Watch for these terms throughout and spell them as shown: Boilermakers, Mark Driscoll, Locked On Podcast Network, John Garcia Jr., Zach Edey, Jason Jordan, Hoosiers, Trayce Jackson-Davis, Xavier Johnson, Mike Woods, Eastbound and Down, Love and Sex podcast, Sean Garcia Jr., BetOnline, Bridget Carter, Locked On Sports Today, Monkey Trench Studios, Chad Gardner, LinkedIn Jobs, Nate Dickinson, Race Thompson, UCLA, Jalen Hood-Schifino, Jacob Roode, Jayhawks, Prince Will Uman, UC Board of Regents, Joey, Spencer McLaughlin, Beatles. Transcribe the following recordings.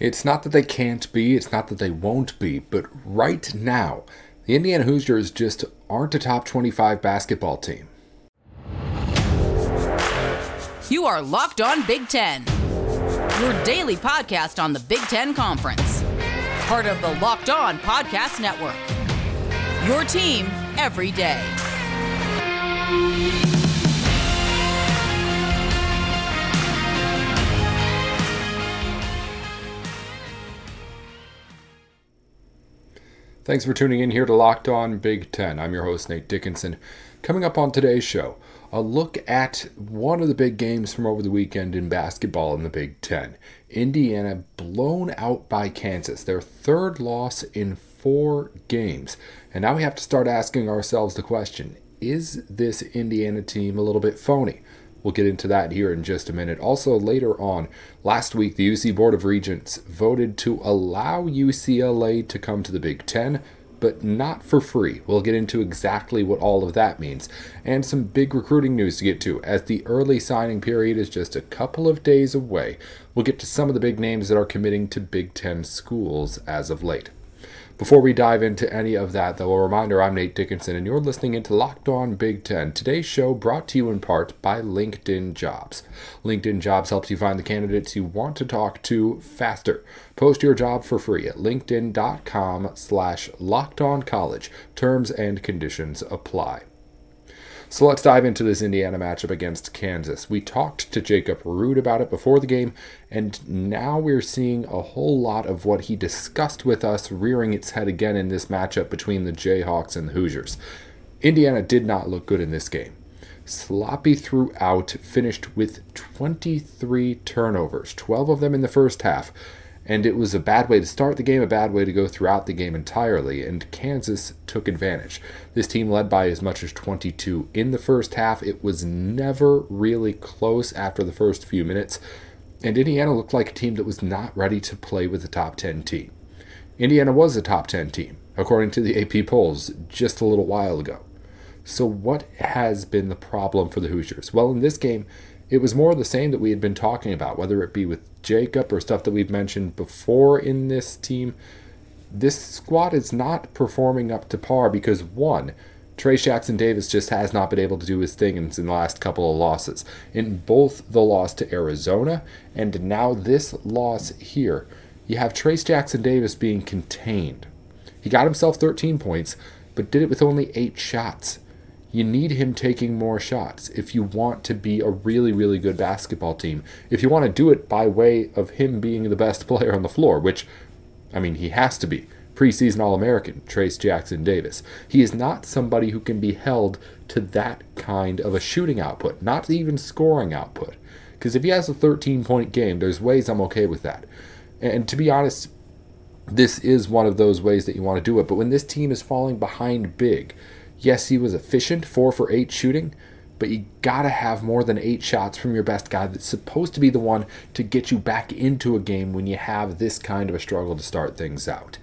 It's not that they can't be, it's not that they won't be, but right now, the Indiana Hoosiers just aren't a top 25 basketball team. You are Locked On Big Ten, your daily podcast on the Big Ten Conference, part of the Locked On Podcast Network, your team every day. Thanks for tuning in here to Locked On Big Ten. I'm your host, Nate Dickinson. Coming up on today's show, a look at one of the big games from over the weekend in basketball in the Big Ten. Indiana blown out by Kansas, their third loss in 4 games. And now we have to start asking ourselves the question, is this Indiana team a little bit phony? We'll get into that here in just a minute. Also, later on, last week, the UC Board of Regents voted to allow UCLA to come to the Big Ten, but not for free. We'll get into exactly what all of that means. And some big recruiting news to get to, as the early signing period is just a couple of days away. We'll get to some of the big names that are committing to Big Ten schools as of late. Before we dive into any of that, though, a reminder, I'm Nate Dickinson, and you're listening into Locked On Big Ten. Today's show brought to you in part by LinkedIn Jobs. LinkedIn Jobs helps you find the candidates you want to talk to faster. Post your job for free at linkedin.com/lockedoncollege. Terms and conditions apply. So let's dive into this Indiana matchup against Kansas. We talked to Jacob Roode about it before the game, and now we're seeing a whole lot of what he discussed with us rearing its head again in this matchup between the Jayhawks and the Hoosiers. Indiana did not look good in this game. Sloppy throughout, finished with 23 turnovers, 12 of them in the first half. And it was a bad way to start the game, a bad way to go throughout the game entirely, and Kansas took advantage. This team led by as much as 22 in the first half. It was never really close after the first few minutes, and Indiana looked like a team that was not ready to play with a top 10 team. Indiana was a top 10 team, according to the AP polls, just a little while ago. So what has been the problem for the Hoosiers? Well, in this game, it was more of the same that we had been talking about, whether it be with Jacob or stuff that we've mentioned before in this team. This squad is not performing up to par because, one, Trayce Jackson-Davis just has not been able to do his thing in the last couple of losses, in both the loss to Arizona and now this loss here. You have Trayce Jackson-Davis being contained. He got himself 13 points, but did it with only 8 shots. You need him taking more shots if you want to be a really, really good basketball team. If you want to do it by way of him being the best player on the floor, which, I mean, he has to be. Preseason All-American, Trayce Jackson-Davis. He is not somebody who can be held to that kind of a shooting output, not even scoring output. Because if he has a 13-point game, there's ways I'm okay with that. And to be honest, this is one of those ways that you want to do it. But when this team is falling behind big, yes, he was efficient, 4 for 8 shooting, but you gotta have more than 8 shots from your best guy that's supposed to be the one to get you back into a game when you have this kind of a struggle to start things out.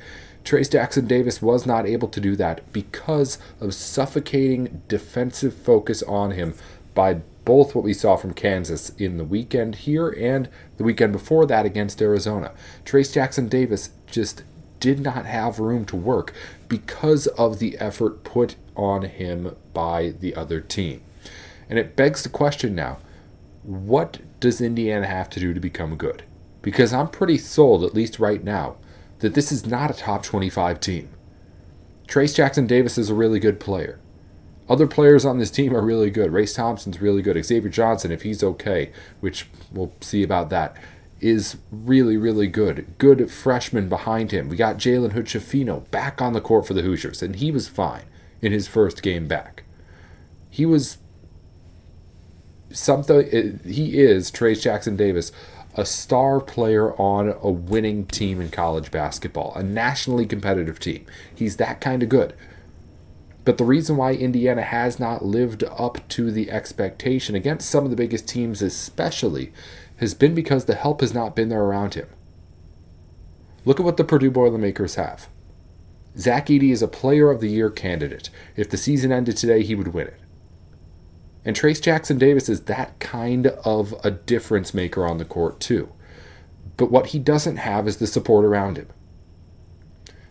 Trayce Jackson-Davis was not able to do that because of suffocating defensive focus on him by both what we saw from Kansas in the weekend here and the weekend before that against Arizona. Trayce Jackson-Davis just did not have room to work because of the effort put on him by the other team. And it begs the question now, what does Indiana have to do to become good? Because I'm pretty sold, at least right now, that this is not a top 25 team. Trayce Jackson-Davis is a really good player. Other players on this team are really good. Race Thompson's really good. Xavier Johnson, if he's okay, which we'll see about that, is really, really good. Good freshman behind him. We got Jalen Hood-Schifino back on the court for the Hoosiers, and he was fine in his first game back. He was something. He is, Trayce Jackson-Davis, a star player on a winning team in college basketball, a nationally competitive team. He's that kind of good. But the reason why Indiana has not lived up to the expectation against some of the biggest teams especially has been because the help has not been there around him. Look at what the Purdue Boilermakers have. Zach Edey is a Player of the Year candidate. If the season ended today, he would win it. And Trayce Jackson-Davis is that kind of a difference maker on the court, too. but what he doesn't have is the support around him.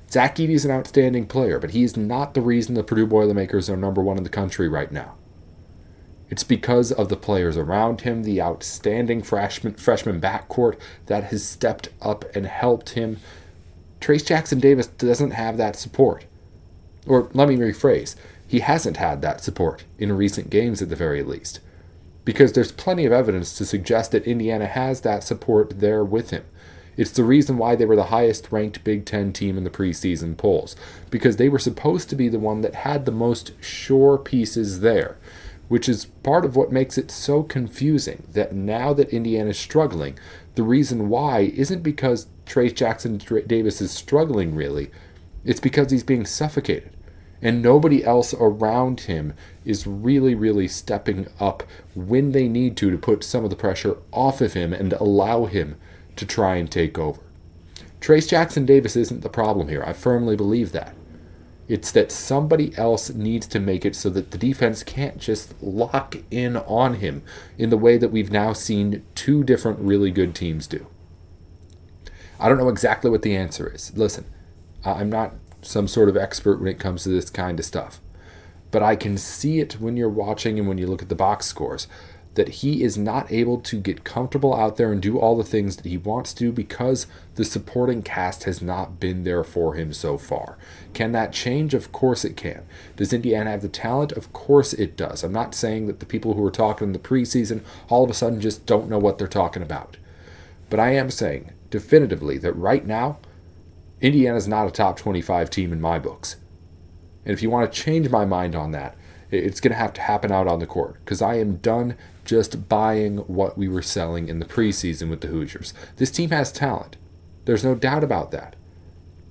Zach Edey is an outstanding player, but he is not the reason the Purdue Boilermakers are number one in the country right now. It's because of the players around him, the outstanding freshman backcourt that has stepped up and helped him. Trayce Jackson-Davis doesn't have that support. Or let me rephrase, he hasn't had that support in recent games at the very least, because there's plenty of evidence to suggest that Indiana has that support there with him. It's the reason why they were the highest-ranked Big Ten team in the preseason polls, because they were supposed to be the one that had the most sure pieces there, which is part of what makes it so confusing that now that Indiana's struggling, the reason why isn't because Trayce Jackson-Davis is struggling, really. It's because he's being suffocated, and nobody else around him is really, really stepping up when they need to put some of the pressure off of him and allow him to try and take over. Trayce Jackson-Davis isn't the problem here. I firmly believe that. It's that somebody else needs to make it so that the defense can't just lock in on him in the way that we've now seen two different really good teams do. I don't know exactly what the answer is. Listen, I'm not some sort of expert when it comes to this kind of stuff, but I can see it when you're watching and when you look at the box scores, that he is not able to get comfortable out there and do all the things that he wants to because the supporting cast has not been there for him so far. Can that change? Of course it can. Does Indiana have the talent? Of course it does. I'm not saying that the people who were talking in the preseason all of a sudden just don't know what they're talking about. But I am saying definitively that right now, Indiana's not a top 25 team in my books. And if you want to change my mind on that, it's going to have to happen out on the court, because I am done just buying what we were selling in the preseason with the Hoosiers. This team has talent. There's no doubt about that.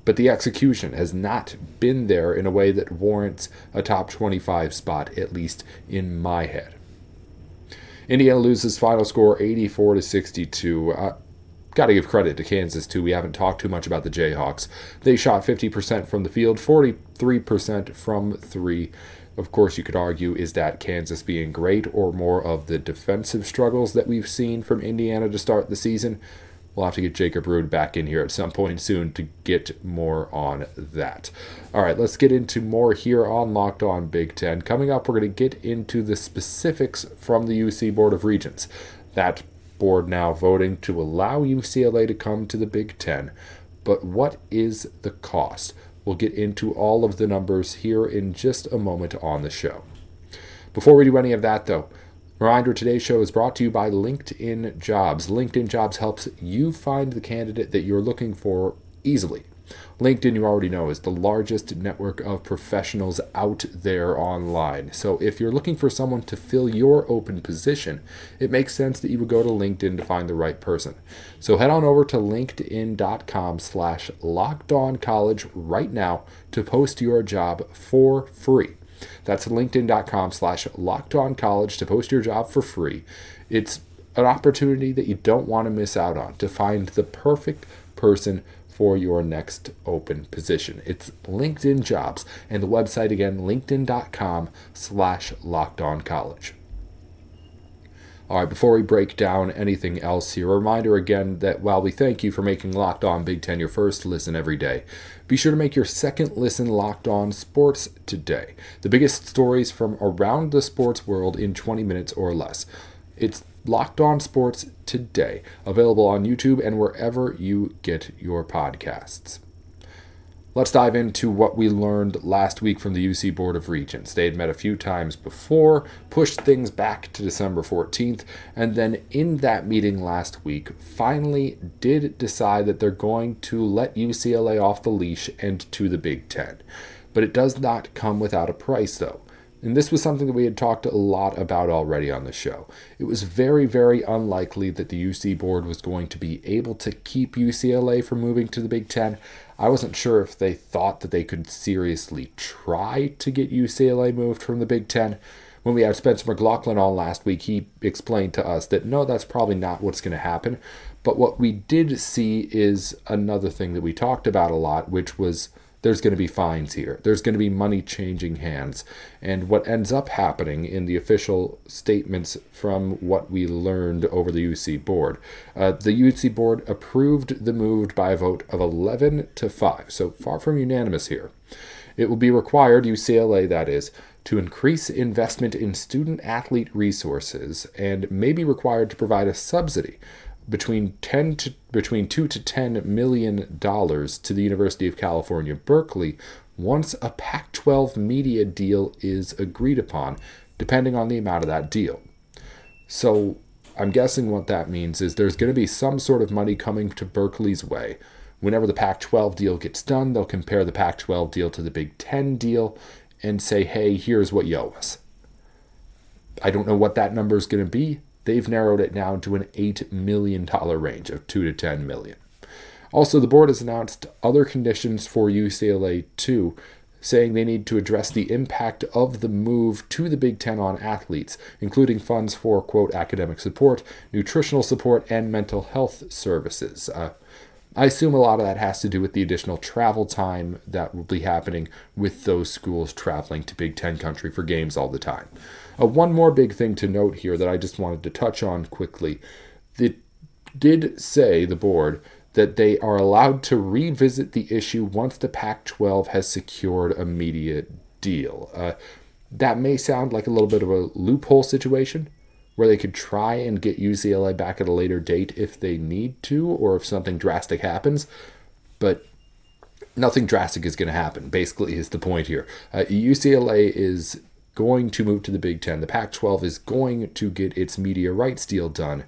But the execution has not been there in a way that warrants a top 25 spot, at least in my head. Indiana loses final score 84-62. Got to give credit to Kansas, too. We haven't talked too much about the Jayhawks. They shot 50% from the field, 43% from three. Of course, you could argue, is that Kansas being great or more of the defensive struggles that we've seen from Indiana to start the season? We'll have to get Jacob Roode back in here at some point soon to get more on that. All right, let's get into more here on Locked On Big Ten. Coming up, we're going to get into the specifics from the UC Board of Regents. That board now voting to allow UCLA to come to the Big Ten. But what is the cost? We'll get into all of the numbers here in just a moment on the show. Before we do any of that, though, reminder, today's show is brought to you by LinkedIn Jobs. LinkedIn Jobs helps you find the candidate that you're looking for easily. LinkedIn, you already know, is the largest network of professionals out there online. So if you're looking for someone to fill your open position, it makes sense that you would go to LinkedIn to find the right person. So head on over to linkedin.com/lockedoncollege right now to post your job for free. That's linkedin.com/lockedoncollege to post your job for free. It's an opportunity that you don't want to miss out on to find the perfect person for your next open position. It's LinkedIn Jobs, and the website again, linkedin.com/lockedoncollege. All right, before we break down anything else here, a reminder again that while we thank you for making Locked On Big Ten your first listen every day, be sure to make your second listen Locked On Sports Today. The biggest stories from around the sports world in 20 minutes or less. It's Locked On Sports Today, available on YouTube and wherever you get your podcasts. Let's dive into what we learned last week from the UC Board of Regents. They had met a few times before, pushed things back to December 14th, and then in that meeting last week, finally did decide that they're going to let UCLA off the leash and to the Big Ten. But it does not come without a price, though. And this was something that we had talked a lot about already on the show. It was very, very unlikely that the UC board was going to be able to keep UCLA from moving to the Big Ten. I wasn't sure if they thought that they could seriously try to get UCLA moved from the Big Ten. When we had Spencer McLaughlin on last week, he explained to us that no, that's probably not what's going to happen. But what we did see is another thing that we talked about a lot, which was there's going to be fines here. There's going to be money changing hands. And what ends up happening in the official statements from what we learned over the UC board, the UC board approved the move by a vote of 11-5, so far from unanimous here. It will be required, UCLA that is, to increase investment in student-athlete resources and may be required to provide a subsidy between $2 to $10 million to the University of California, Berkeley, once a Pac-12 media deal is agreed upon, depending on the amount of that deal. So I'm guessing what that means is there's going to be some sort of money coming to Berkeley's way. Whenever the Pac-12 deal gets done, they'll compare the Pac-12 deal to the Big Ten deal and say, hey, here's what you owe us. I don't know what that number is going to be. They've narrowed it down to an $8 million range of $2 to $10 million. Also, the board has announced other conditions for UCLA too, saying they need to address the impact of the move to the Big Ten on athletes, including funds for, quote, academic support, nutritional support, and mental health services. I assume a lot of that has to do with the additional travel time that will be happening with those schools traveling to Big Ten country for games all the time. One more big thing to note here that I just wanted to touch on quickly. It did say, the board, that they are allowed to revisit the issue once the Pac-12 has secured a media deal. That may sound like a little bit of a loophole situation, where they could try and get UCLA back at a later date if they need to, or if something drastic happens. But nothing drastic is going to happen, basically, is the point here. UCLA is going to move to the Big Ten. The Pac-12 is going to get its media rights deal done,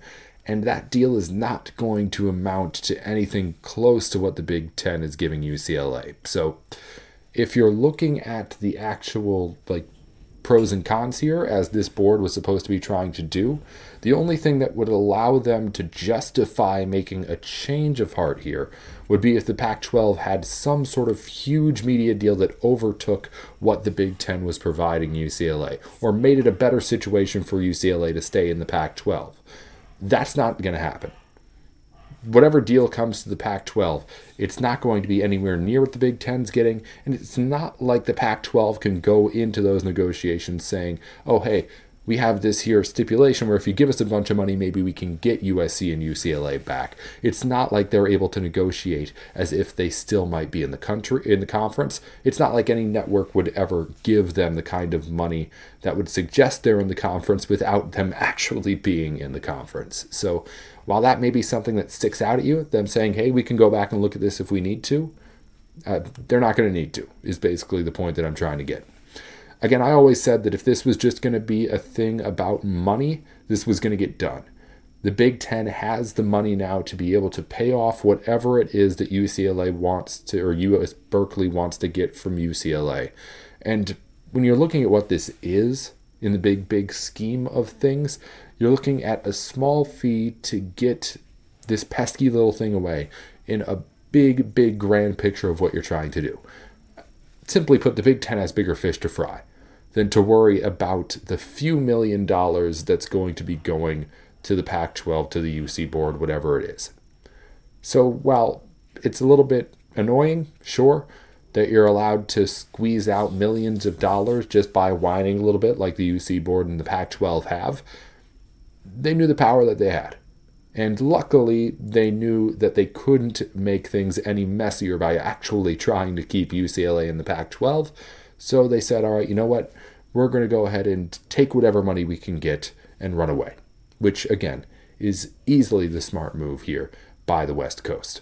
and that deal is not going to amount to anything close to what the Big Ten is giving UCLA. So if you're looking at the actual, like, pros and cons here, as this board was supposed to be trying to do, the only thing that would allow them to justify making a change of heart here would be if the Pac-12 had some sort of huge media deal that overtook what the Big Ten was providing UCLA, or made it a better situation for UCLA to stay in the Pac-12. That's not going to happen. Whatever deal comes to the Pac-12, it's not going to be anywhere near what the Big Ten's getting, and it's not like the Pac-12 can go into those negotiations saying, oh, hey, we have this here stipulation where if you give us a bunch of money, maybe we can get USC and UCLA back. It's not like they're able to negotiate as if they still might be in the country, in the conference. It's not like any network would ever give them the kind of money that would suggest they're in the conference without them actually being in the conference. So while that may be something that sticks out at you, them saying, hey, we can go back and look at this if we need to, they're not going to need to, is basically the point that I'm trying to get. Again, I always said that if this was just going to be a thing about money, this was going to get done. The Big Ten has the money now to be able to pay off whatever it is that UCLA wants to, or US Berkeley wants to get from UCLA. And when you're looking at what this is in the big, big scheme of things, you're looking at a small fee to get this pesky little thing away in a big, big grand picture of what you're trying to do. Simply put, the Big Ten has bigger fish to fry than to worry about the few $1 million that's going to be going to the Pac-12, to the UC board, whatever it is. So while it's a little bit annoying, sure, that you're allowed to squeeze out millions of dollars just by whining a little bit like the UC board and the Pac-12 have, they knew the power that they had. And luckily, they knew that they couldn't make things any messier by actually trying to keep UCLA in the Pac-12. So they said, all right, you know what? We're going to go ahead and take whatever money we can get and run away, which, again, is easily the smart move here by the West Coast.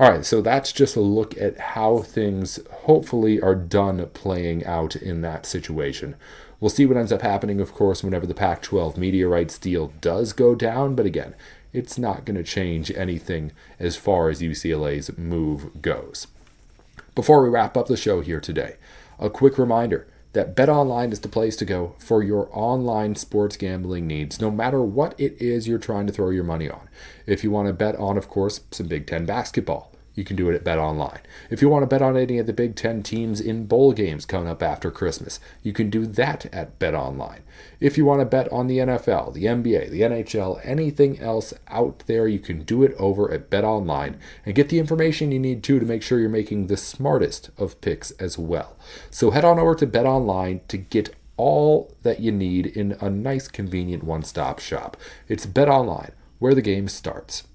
All right, so that's just a look at how things hopefully are done playing out in that situation. We'll see what ends up happening, of course, whenever the Pac-12 media rights deal does go down. But again, it's not going to change anything as far as UCLA's move goes. Before we wrap up the show here today, a quick reminder that BetOnline is the place to go for your online sports gambling needs, no matter what it is you're trying to throw your money on. If you want to bet on, of course, some Big Ten basketball, you can do it at BetOnline. If you want to bet on any of the Big Ten teams in bowl games coming up after Christmas, you can do that at BetOnline. If you want to bet on the NFL, the NBA, the NHL, anything else out there, you can do it over at BetOnline and get the information you need to make sure you're making the smartest of picks as well. So head on over to BetOnline to get all that you need in a nice, convenient one-stop shop. It's BetOnline, where the game starts.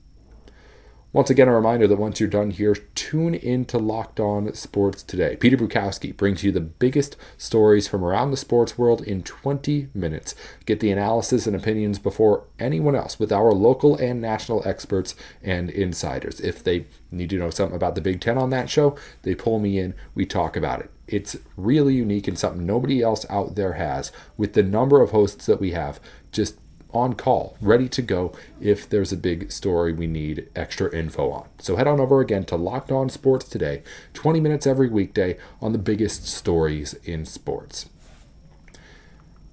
Once again, a reminder that once you're done here, tune in to Locked On Sports Today. Peter Bukowski brings you the biggest stories from around the sports world in 20 minutes. Get the analysis and opinions before anyone else with our local and national experts and insiders. If they need to know something about the Big Ten on that show, they pull me in, we talk about it. It's really unique and something nobody else out there has with the number of hosts that we have just on call, ready to go if there's a big story we need extra info on. So head on over again to Locked On Sports Today, 20 minutes every weekday on the biggest stories in sports.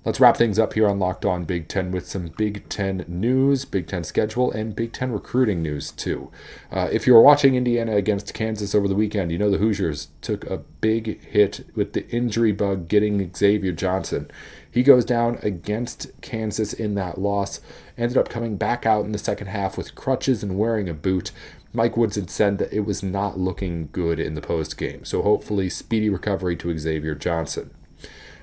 Let's wrap things up here on Locked On Big Ten with some Big Ten news, Big Ten schedule, and Big Ten recruiting news too. If you were watching Indiana against Kansas over the weekend, you know the Hoosiers took a big hit with the injury bug getting Xavier Johnson. He goes down against Kansas in that loss, ended up coming back out in the second half with crutches and wearing a boot. Mike Woods had said that it was not looking good in the postgame, so hopefully speedy recovery to Xavier Johnson.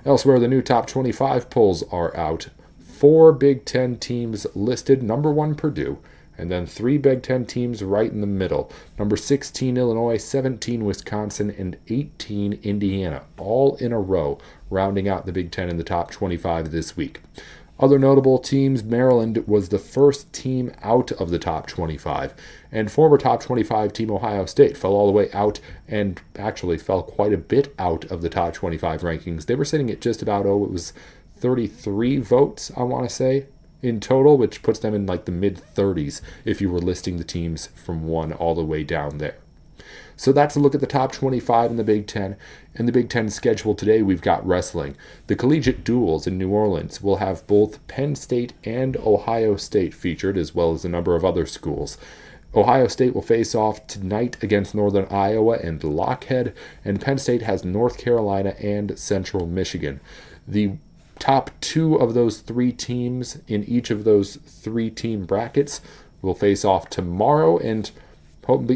Elsewhere, the new top 25 polls are out. 4 Big Ten teams listed, number 1 Purdue, and then 3 Big Ten teams right in the middle. Number 16 Illinois, 17 Wisconsin, and 18 Indiana, all in a row, rounding out the Big Ten in the top 25 this week. Other notable teams, Maryland was the first team out of the top 25, and former top 25 team Ohio State fell all the way out and actually fell quite a bit out of the top 25 rankings. They were sitting at just about, it was 33 votes, I want to say, in total, which puts them in like the mid-30s if you were listing the teams from 1 all the way down there. So that's a look at the top 25 in the Big Ten. In the Big Ten schedule today, we've got wrestling. The collegiate duels in New Orleans will have both Penn State and Ohio State featured, as well as a number of other schools. Ohio State will face off tonight against Northern Iowa and Lockheed, and Penn State has North Carolina and Central Michigan. The top 2 of those 3 teams in each of those 3 team brackets will face off tomorrow, and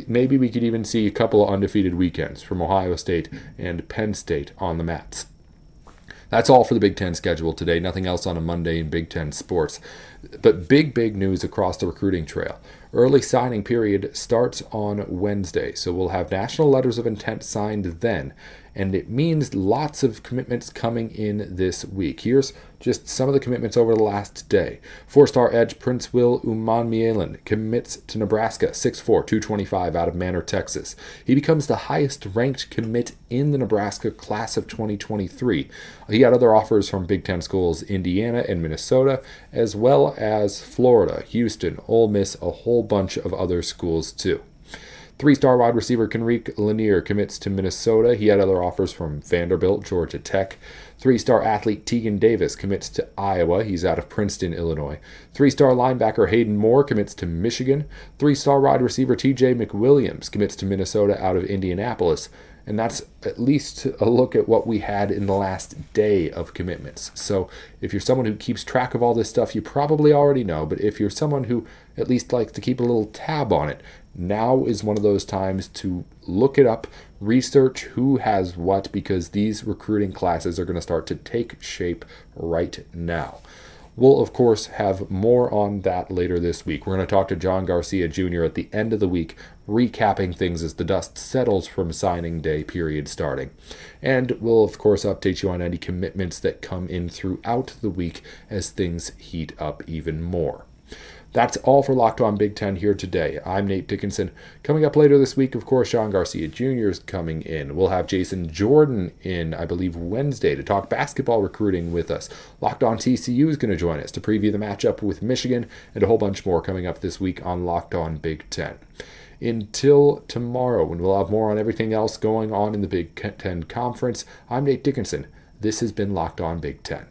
maybe we could even see a couple of undefeated weekends from Ohio State and Penn State on the mats. That's all for the Big Ten schedule today. Nothing else on a Monday in Big Ten sports. But big news across the recruiting trail. Early signing period starts on Wednesday, so we'll have national letters of intent signed then. And it means lots of commitments coming in this week. Here's just some of the commitments over the last day. 4-star edge Prince Will Uman commits to Nebraska, 6'4", 225 out of Manor, Texas. He becomes the highest-ranked commit in the Nebraska class of 2023. He had other offers from Big Ten schools, Indiana and Minnesota, as well as Florida, Houston, Ole Miss, a whole bunch of other schools too. 3-star wide receiver Kenrique Lanier commits to Minnesota. He had other offers from Vanderbilt, Georgia Tech. 3-star athlete Tegan Davis commits to Iowa. He's out of Princeton, Illinois. 3-star linebacker Hayden Moore commits to Michigan. 3-star wide receiver TJ McWilliams commits to Minnesota out of Indianapolis. And that's at least a look at what we had in the last day of commitments. So if you're someone who keeps track of all this stuff, you probably already know. But if you're someone who at least likes to keep a little tab on it, now is one of those times to look it up, research who has what, because these recruiting classes are going to start to take shape right now. We'll, of course, have more on that later this week. We're going to talk to John Garcia Jr. at the end of the week, recapping things as the dust settles from signing day period starting. And we'll, of course, update you on any commitments that come in throughout the week as things heat up even more. That's all for Locked On Big Ten here today. I'm Nate Dickinson. Coming up later this week, of course, Sean Garcia Jr. is coming in. We'll have Jason Jordan in, I believe, Wednesday to talk basketball recruiting with us. Locked On TCU is going to join us to preview the matchup with Michigan and a whole bunch more coming up this week on Locked On Big Ten. Until tomorrow, when we'll have more on everything else going on in the Big Ten Conference, I'm Nate Dickinson. This has been Locked On Big Ten.